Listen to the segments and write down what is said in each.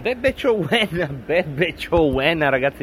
Bebbe Ciowenna, ragazzi,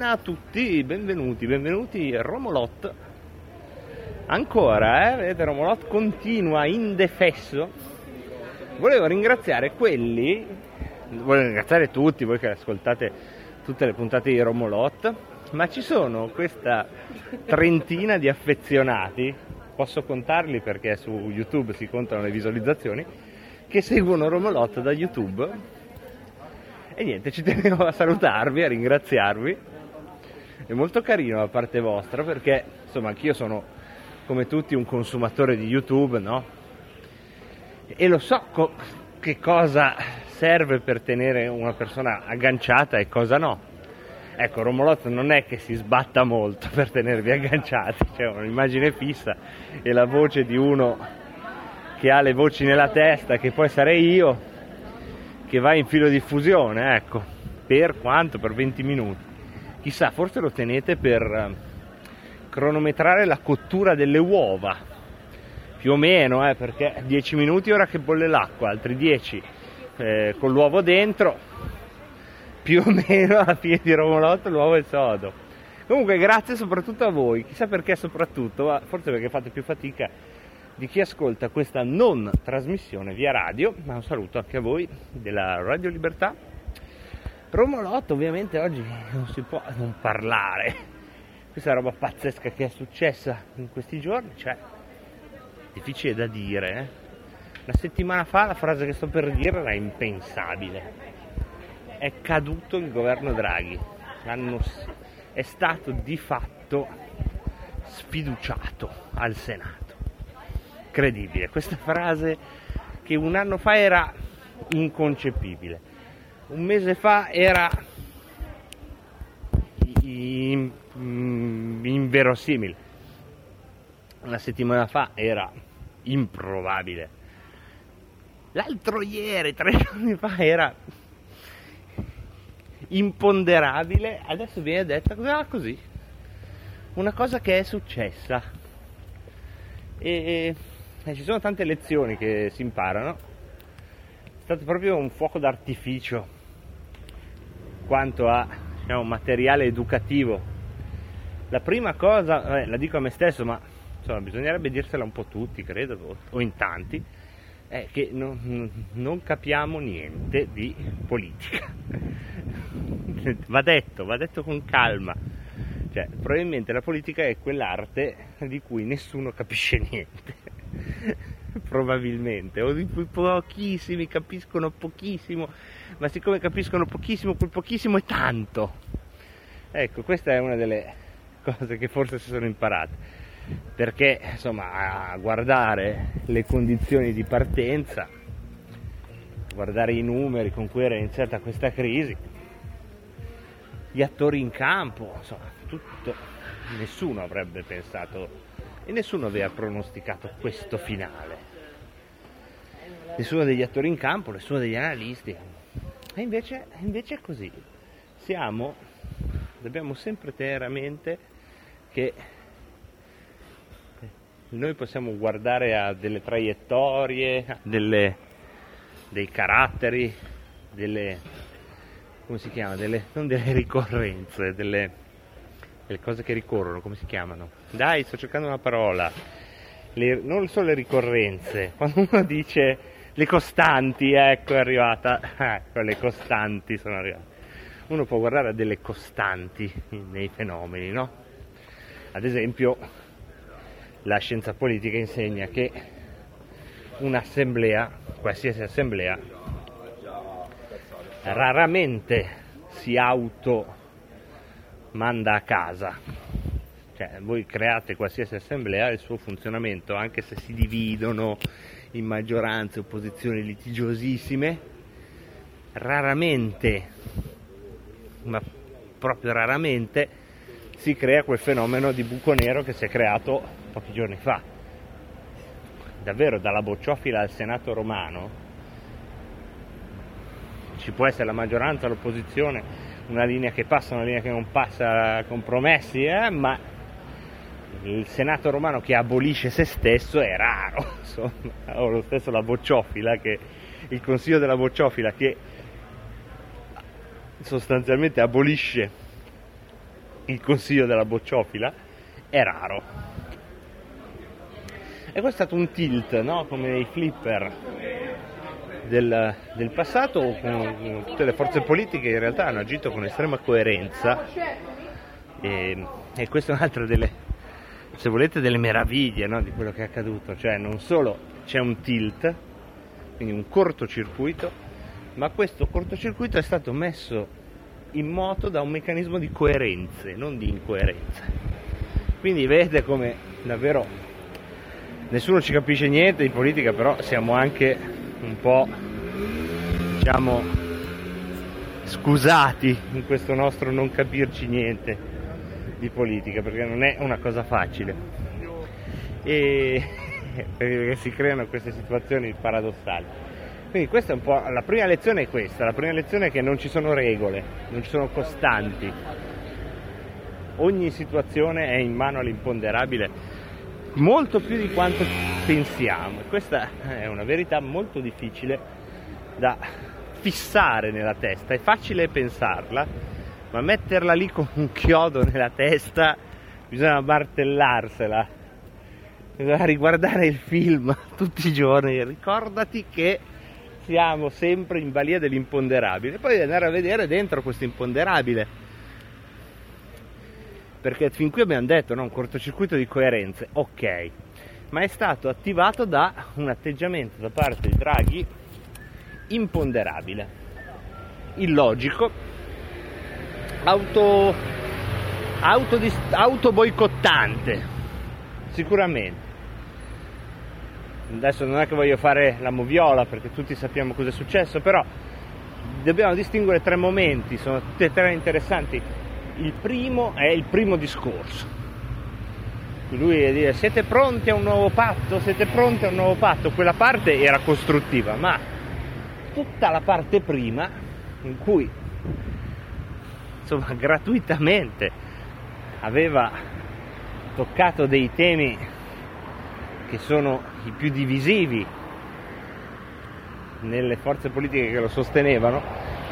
a tutti, benvenuti, Romolot. Ancora, vedete, Romolot continua indefesso. Volevo ringraziare tutti voi che ascoltate tutte le puntate di Romolot, ma ci sono questa trentina di affezionati, posso contarli perché su YouTube si contano le visualizzazioni, che seguono Romolot da YouTube. E niente, ci tenevo a salutarvi, a ringraziarvi. È molto carino da parte vostra perché, insomma, anch'io sono come tutti un consumatore di YouTube, no? E lo so che cosa serve per tenere una persona agganciata e cosa no. Ecco, Romolot non è che si sbatta molto per tenervi agganciati, cioè un'immagine fissa e la voce di uno che ha le voci nella testa, che poi sarei io, che va in filo diffusione, ecco, per quanto? Per 20 minuti. Chissà, forse lo tenete per cronometrare la cottura delle uova, più o meno, perché 10 minuti ora che bolle l'acqua, altri 10 con l'uovo dentro, più o meno alla fine di Romolot l'uovo e sodo. Comunque grazie soprattutto a voi, chissà perché soprattutto, forse perché fate più fatica di chi ascolta questa non trasmissione via radio, ma un saluto anche a voi della Radio Libertà. Romolot ovviamente oggi non si può non parlare, questa roba pazzesca che è successa in questi giorni, cioè difficile da dire, Una settimana fa la frase che sto per dire era impensabile. È caduto il governo Draghi, è stato di fatto sfiduciato al Senato. Incredibile, questa frase che un anno fa era inconcepibile, un mese fa era inverosimile, una settimana fa era improbabile, l'altro ieri, 3 giorni fa, era imponderabile, adesso viene detta così, una cosa che è successa. E ci sono tante lezioni che si imparano. È stato proprio un fuoco d'artificio quanto a, diciamo, materiale educativo. La prima cosa, la dico a me stesso, ma insomma bisognerebbe dirsela un po' tutti, credo, o in tanti, è che non capiamo niente di politica. Va detto con calma. Cioè, probabilmente la politica è quell'arte di cui nessuno capisce niente, probabilmente, o di cui pochissimi capiscono pochissimo, ma siccome capiscono pochissimo, quel pochissimo è tanto. Ecco, questa è una delle cose che forse si sono imparate, perché insomma a guardare le condizioni di partenza, guardare i numeri con cui era iniziata questa crisi, gli attori in campo, insomma tutto, nessuno avrebbe pensato e nessuno aveva pronosticato questo finale, nessuno degli attori in campo, nessuno degli analisti, e invece è così. Dobbiamo sempre tenere a mente che noi possiamo guardare a delle traiettorie, a dei caratteri, delle cose che ricorrono, come si chiamano? Dai, sto cercando una parola. Non solo le ricorrenze, quando uno dice le costanti, ecco è arrivata, ecco le costanti sono arrivate. Uno può guardare a delle costanti nei fenomeni, no? Ad esempio, la scienza politica insegna che un'assemblea, qualsiasi assemblea, raramente si auto manda a casa. Cioè, voi create qualsiasi assemblea e il suo funzionamento, anche se si dividono in maggioranze, opposizioni litigiosissime, raramente, ma proprio raramente, si crea quel fenomeno di buco nero che si è creato pochi giorni fa. Davvero, dalla bocciofila al Senato romano ci può essere la maggioranza, l'opposizione, una linea che passa, una linea che non passa, compromessi, ma il Senato romano che abolisce se stesso è raro, insomma. O lo stesso la bocciofila, che il Consiglio della bocciofila, che sostanzialmente abolisce il Consiglio della bocciofila, è raro. E questo è stato un tilt, no? Come nei flipper del passato, con tutte le forze politiche in realtà hanno agito con estrema coerenza, e questa è un'altra delle, se volete, delle meraviglie, no? Di quello che è accaduto. Cioè, non solo c'è un tilt, quindi un cortocircuito, ma questo cortocircuito è stato messo in moto da un meccanismo di coerenze, non di incoerenze. Quindi vedete come davvero nessuno ci capisce niente in politica, però siamo anche un po', diciamo, scusati in questo nostro non capirci niente di politica, perché non è una cosa facile, e perché si creano queste situazioni paradossali. Quindi questa è un po' la prima lezione, è questa, la prima lezione è che non ci sono regole, non ci sono costanti. Ogni situazione è in mano all'imponderabile, molto più di quanto pensiamo. Questa è una verità molto difficile da fissare nella testa. È facile pensarla, ma metterla lì con un chiodo nella testa, bisogna martellarsela, bisogna riguardare il film tutti i giorni. Ricordati che siamo sempre in balia dell'imponderabile, poi andare a vedere dentro questo imponderabile, perché fin qui abbiamo detto, no, un cortocircuito di coerenze, ok, ma è stato attivato da un atteggiamento da parte di Draghi imponderabile, illogico, autoboicottante sicuramente. Adesso non è che voglio fare la moviola, perché tutti sappiamo cosa è successo, però dobbiamo distinguere tre momenti, sono tutti e tre interessanti. Il primo è il primo discorso. Lui dice: siete pronti a un nuovo patto? Siete pronti a un nuovo patto? Quella parte era costruttiva, ma tutta la parte prima, in cui, insomma, gratuitamente aveva toccato dei temi che sono i più divisivi nelle forze politiche che lo sostenevano,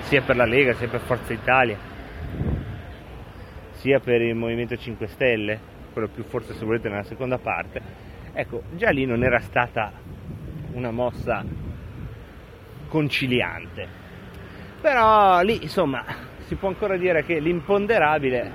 sia per la Lega, sia per Forza Italia, sia per il Movimento 5 Stelle, quello più forse, se volete, nella seconda parte. Ecco, già lì non era stata una mossa conciliante. Però lì, insomma, si può ancora dire che l'imponderabile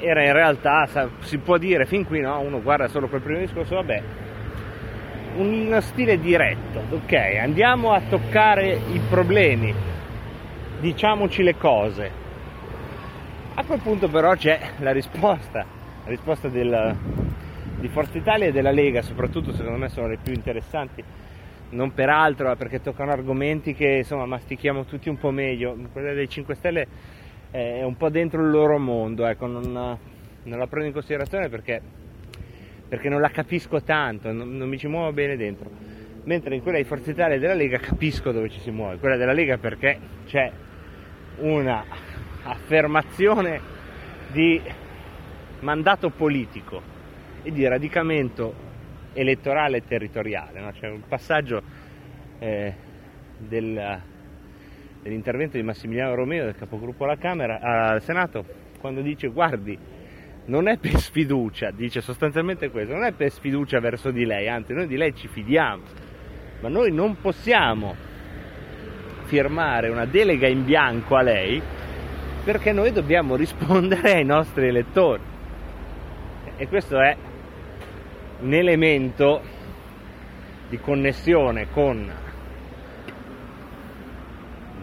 era in realtà, si può dire fin qui, no, uno guarda solo quel primo discorso, vabbè, uno stile diretto, ok, andiamo a toccare i problemi, diciamoci le cose. A quel punto però c'è la risposta di Forza Italia e della Lega, soprattutto, secondo me sono le più interessanti, non per altro, ma perché toccano argomenti che, insomma, mastichiamo tutti un po' meglio. Quella dei 5 Stelle è un po' dentro il loro mondo, ecco, non la prendo in considerazione perché non la capisco tanto, non mi ci muovo bene dentro, mentre in quella di Forza Italia e della Lega capisco dove ci si muove. Quella della Lega perché c'è una affermazione di mandato politico e di radicamento elettorale e territoriale, no? C'è un passaggio dell'intervento di Massimiliano Romeo, del capogruppo alla Camera, al Senato, quando dice: guardi, non è per sfiducia, dice sostanzialmente questo, non è per sfiducia verso di lei, anzi noi di lei ci fidiamo, ma noi non possiamo firmare una delega in bianco a lei, perché noi dobbiamo rispondere ai nostri elettori. E questo è un elemento di connessione con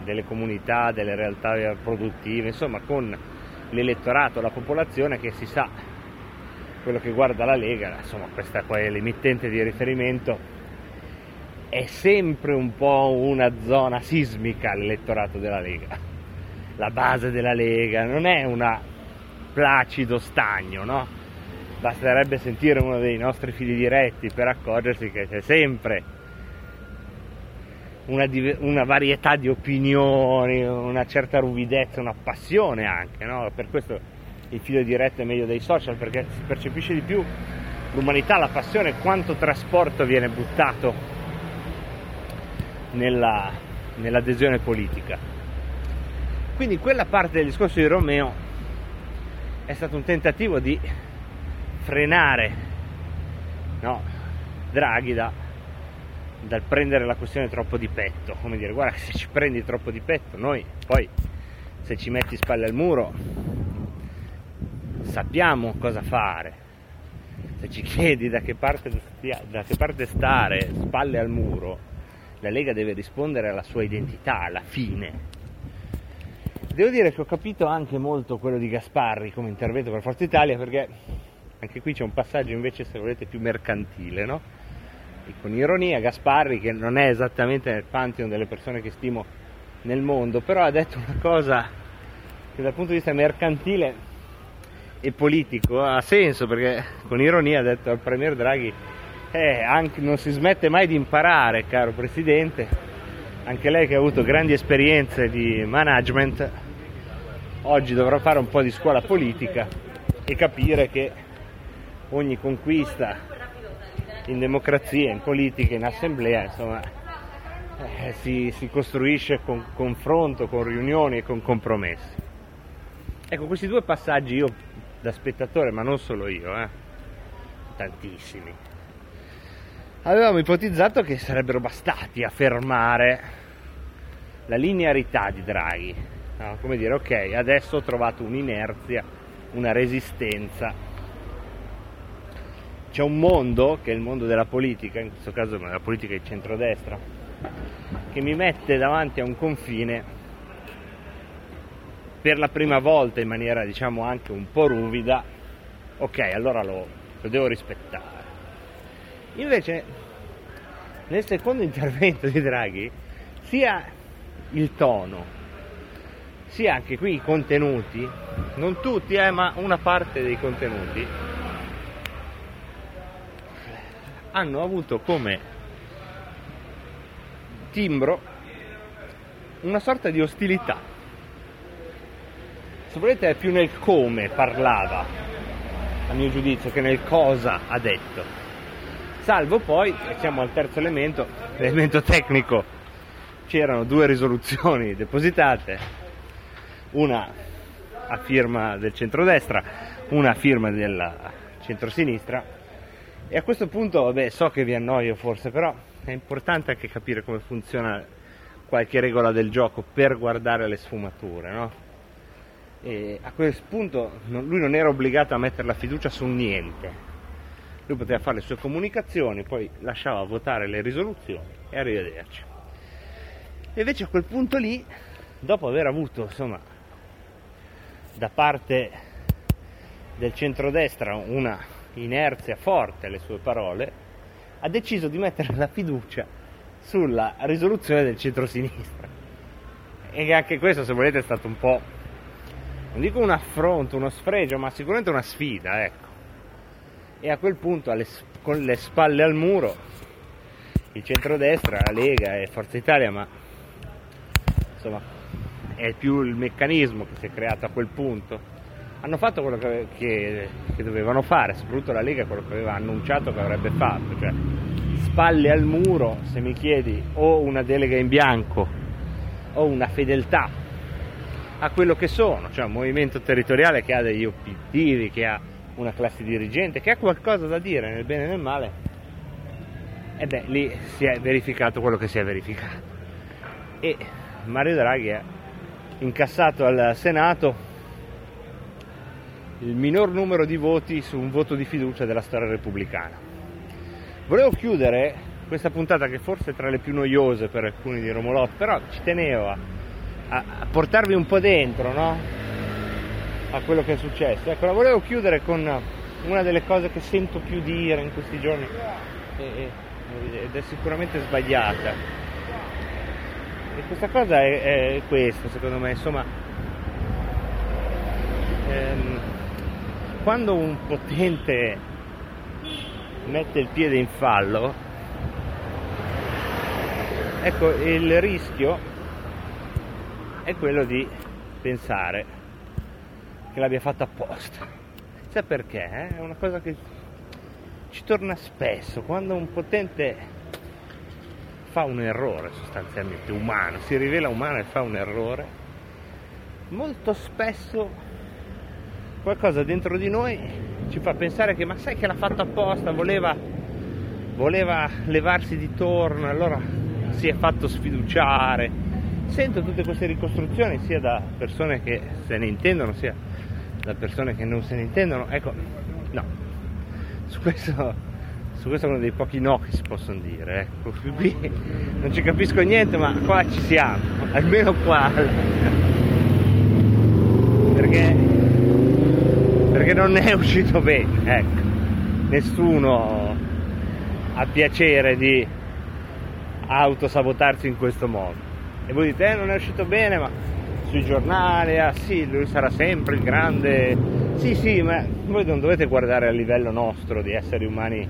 delle comunità, delle realtà produttive, insomma, con l'elettorato, la popolazione, che si sa, quello che guarda la Lega, insomma questa qua è l'emittente di riferimento, è sempre un po' una zona sismica l'elettorato della Lega, la base della Lega, non è una placido stagno, no? Basterebbe sentire uno dei nostri fili diretti per accorgersi che c'è sempre una varietà di opinioni, una certa ruvidezza, una passione anche, no? Per questo il filo diretto è meglio dei social, perché si percepisce di più l'umanità, la passione, quanto trasporto viene buttato nell'adesione politica. Quindi quella parte del discorso di Romeo è stato un tentativo di frenare, no, Draghi dal prendere la questione troppo di petto, come dire, guarda, se ci prendi troppo di petto, noi poi, se ci metti spalle al muro, sappiamo cosa fare. Se ci chiedi da che parte stare, spalle al muro, la Lega deve rispondere alla sua identità, alla fine. Devo dire che ho capito anche molto quello di Gasparri come intervento per Forza Italia, perché anche qui c'è un passaggio invece, se volete, più mercantile, no? E con ironia, Gasparri, che non è esattamente nel pantheon delle persone che stimo nel mondo, però ha detto una cosa che dal punto di vista mercantile e politico ha senso, perché con ironia ha detto al premier Draghi: anche non si smette mai di imparare, caro Presidente, anche lei che ha avuto grandi esperienze di management, oggi dovrà fare un po' di scuola politica e capire che ogni conquista in democrazia, in politica, in assemblea, insomma, si costruisce con confronto, con riunioni e con compromessi. Ecco, questi due passaggi io, da spettatore, ma non solo io, tantissimi, avevamo ipotizzato che sarebbero bastati a fermare la linearità di Draghi, no? Come dire, ok, adesso ho trovato un'inerzia, una resistenza, c'è un mondo, che è il mondo della politica, in questo caso la politica di centrodestra, che mi mette davanti a un confine per la prima volta in maniera, diciamo, anche un po' ruvida. Ok, allora lo devo rispettare. Invece nel secondo intervento di Draghi, sia il tono sia anche qui i contenuti, non tutti ma una parte dei contenuti, hanno avuto come timbro una sorta di ostilità. Se volete, è più nel come parlava, a mio giudizio, che nel cosa ha detto. Salvo poi, e siamo al terzo elemento, l'elemento tecnico: c'erano due risoluzioni depositate, una a firma del centrodestra, una a firma della centrosinistra, e a questo punto, vabbè, so che vi annoio forse, però è importante anche capire come funziona qualche regola del gioco per guardare le sfumature, no? E a quel punto lui non era obbligato a mettere la fiducia su niente. Lui poteva fare le sue comunicazioni, poi lasciava votare le risoluzioni e arrivederci. E invece a quel punto lì, dopo aver avuto, insomma, da parte del centrodestra una inerzia forte alle sue parole, ha deciso di mettere la fiducia sulla risoluzione del centrosinistra. E anche questo, se volete, è stato un po', non dico un affronto, uno sfregio, ma sicuramente una sfida, ecco. E a quel punto, con le spalle al muro, il centrodestra, la Lega e Forza Italia, ma insomma è più il meccanismo che si è creato a quel punto, hanno fatto quello che dovevano fare, soprattutto la Lega, quello che aveva annunciato che avrebbe fatto, cioè spalle al muro. Se mi chiedi o una delega in bianco o una fedeltà a quello che sono, cioè un movimento territoriale che ha degli obiettivi, che ha una classe dirigente, che ha qualcosa da dire nel bene e nel male, e beh, lì si è verificato quello che si è verificato, e Mario Draghi ha incassato al Senato il minor numero di voti su un voto di fiducia della storia repubblicana. Volevo chiudere questa puntata, che forse è tra le più noiose per alcuni di Romolot, però ci tenevo a portarvi un po' dentro, no? a quello che è successo. Ecco, la volevo chiudere con una delle cose che sento più dire in questi giorni, ed è sicuramente sbagliata, e questa cosa è questa, secondo me, insomma, quando un potente mette il piede in fallo, ecco, il rischio è quello di pensare che l'abbia fatta apposta. Sai perché? È una cosa che ci torna spesso. Quando un potente fa un errore, sostanzialmente umano, si rivela umano e fa un errore, molto spesso qualcosa dentro di noi ci fa pensare che, ma sai che l'ha fatto apposta, voleva levarsi di torno, allora si è fatto sfiduciare. Sento tutte queste ricostruzioni sia da persone che se ne intendono sia da persone che non se ne intendono. Ecco, no, su questo è uno dei pochi no che si possono dire, ecco. Qui non ci capisco niente, ma qua ci siamo, almeno qua, perché non è uscito bene, ecco. Nessuno ha piacere di autosabotarsi in questo modo. E voi dite, non è uscito bene, ma sui giornali, sì, lui sarà sempre il grande, sì, ma voi non dovete guardare a livello nostro di esseri umani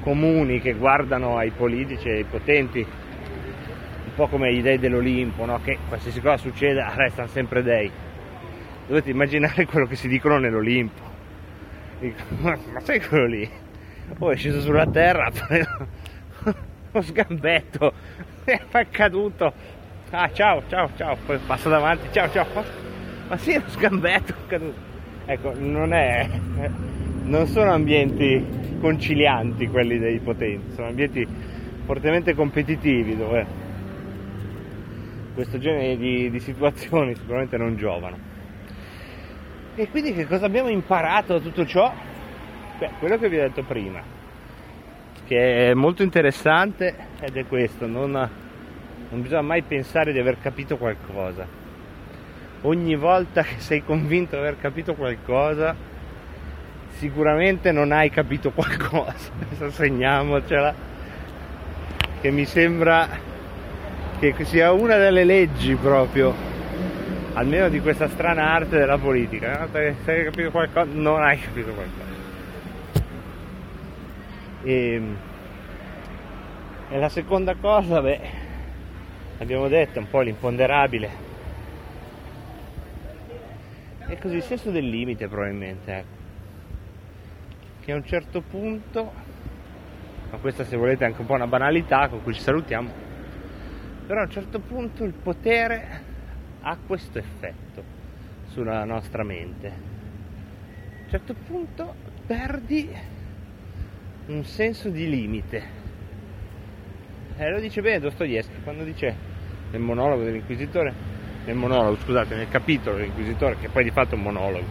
comuni che guardano ai politici e ai potenti un po' come i dei dell'Olimpo, no? Che qualsiasi cosa succeda restano sempre dei. Dovete immaginare quello che si dicono nell'Olimpo. Dico, ma sai quello lì? Oh, è sceso sulla terra, uno sgambetto, è caduto. Ah, ciao, poi passo davanti, ciao, ma sì, è uno sgambetto, è caduto. Ecco, non sono ambienti concilianti quelli dei potenti, sono ambienti fortemente competitivi dove questo genere di situazioni sicuramente non giovano. E quindi che cosa abbiamo imparato da tutto ciò? Beh, quello che vi ho detto prima, che è molto interessante, ed è questo, non bisogna mai pensare di aver capito qualcosa. Ogni volta che sei convinto di aver capito qualcosa, sicuramente non hai capito qualcosa. Adesso segniamocela, che mi sembra che sia una delle leggi proprio, almeno di questa strana arte della politica. Una volta che sei capito qualcosa, non hai capito qualcosa. E la seconda cosa, beh, abbiamo detto un po' l'imponderabile, è così il senso del limite, probabilmente, ecco. Che a un certo punto, ma questa, se volete, è anche un po' una banalità con cui ci salutiamo, però a un certo punto il potere ha questo effetto sulla nostra mente. A un certo punto perdi un senso di limite. Lo dice bene Dostoevskij quando dice nel capitolo dell'Inquisitore, che poi di fatto è un monologo,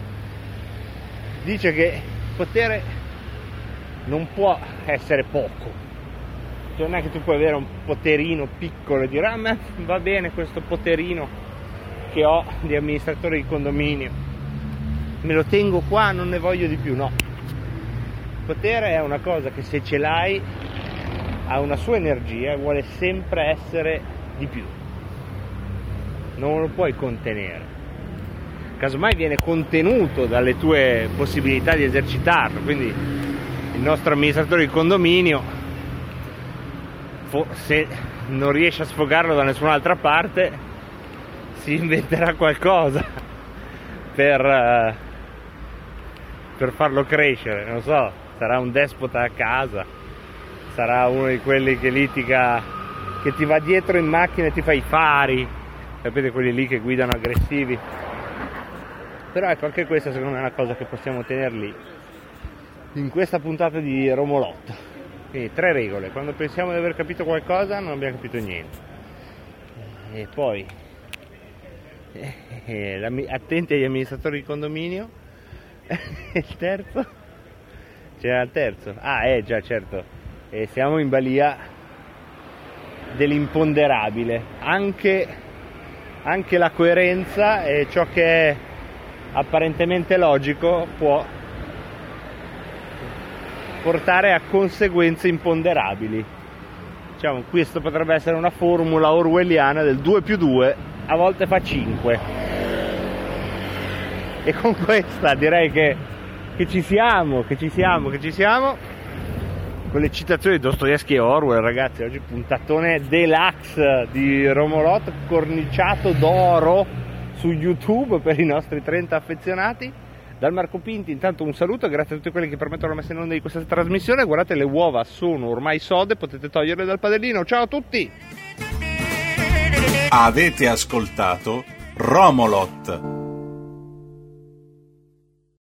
dice che il potere non può essere poco, cioè non è che tu puoi avere un poterino piccolo e dire, a me va bene questo poterino che ho di amministratore di condominio, me lo tengo qua, non ne voglio di più. No, il potere è una cosa che, se ce l'hai, ha una sua energia e vuole sempre essere di più, non lo puoi contenere, casomai viene contenuto dalle tue possibilità di esercitarlo. Quindi il nostro amministratore di condominio, se non riesce a sfogarlo da nessun'altra parte, si inventerà qualcosa per farlo crescere, non so, sarà un despota a casa, sarà uno di quelli che litiga, che ti va dietro in macchina e ti fa i fari, sapete, quelli lì che guidano aggressivi. Però ecco, anche questa secondo me è una cosa che possiamo tenere lì in questa puntata di Romolot. Quindi 3 regole: quando pensiamo di aver capito qualcosa, non abbiamo capito niente. E poi attenti agli amministratori di condominio. Il terzo, c'era il terzo, già, certo. E siamo in balia dell'imponderabile, anche la coerenza e ciò che è apparentemente logico può portare a conseguenze imponderabili. Diciamo, questo potrebbe essere una formula orwelliana del 2+2 a volte fa 5. E con questa direi che ci siamo. Con le citazioni di Dostoevskij e Orwell, ragazzi, oggi puntatone deluxe di Romolot, corniciato d'oro su YouTube per i nostri 30 affezionati. Dal Marco Pinti intanto un saluto, grazie a tutti quelli che permettono la messa in onda di questa trasmissione. Guardate, le uova sono ormai sode, potete toglierle dal padellino. Ciao a tutti! Avete ascoltato Romolot.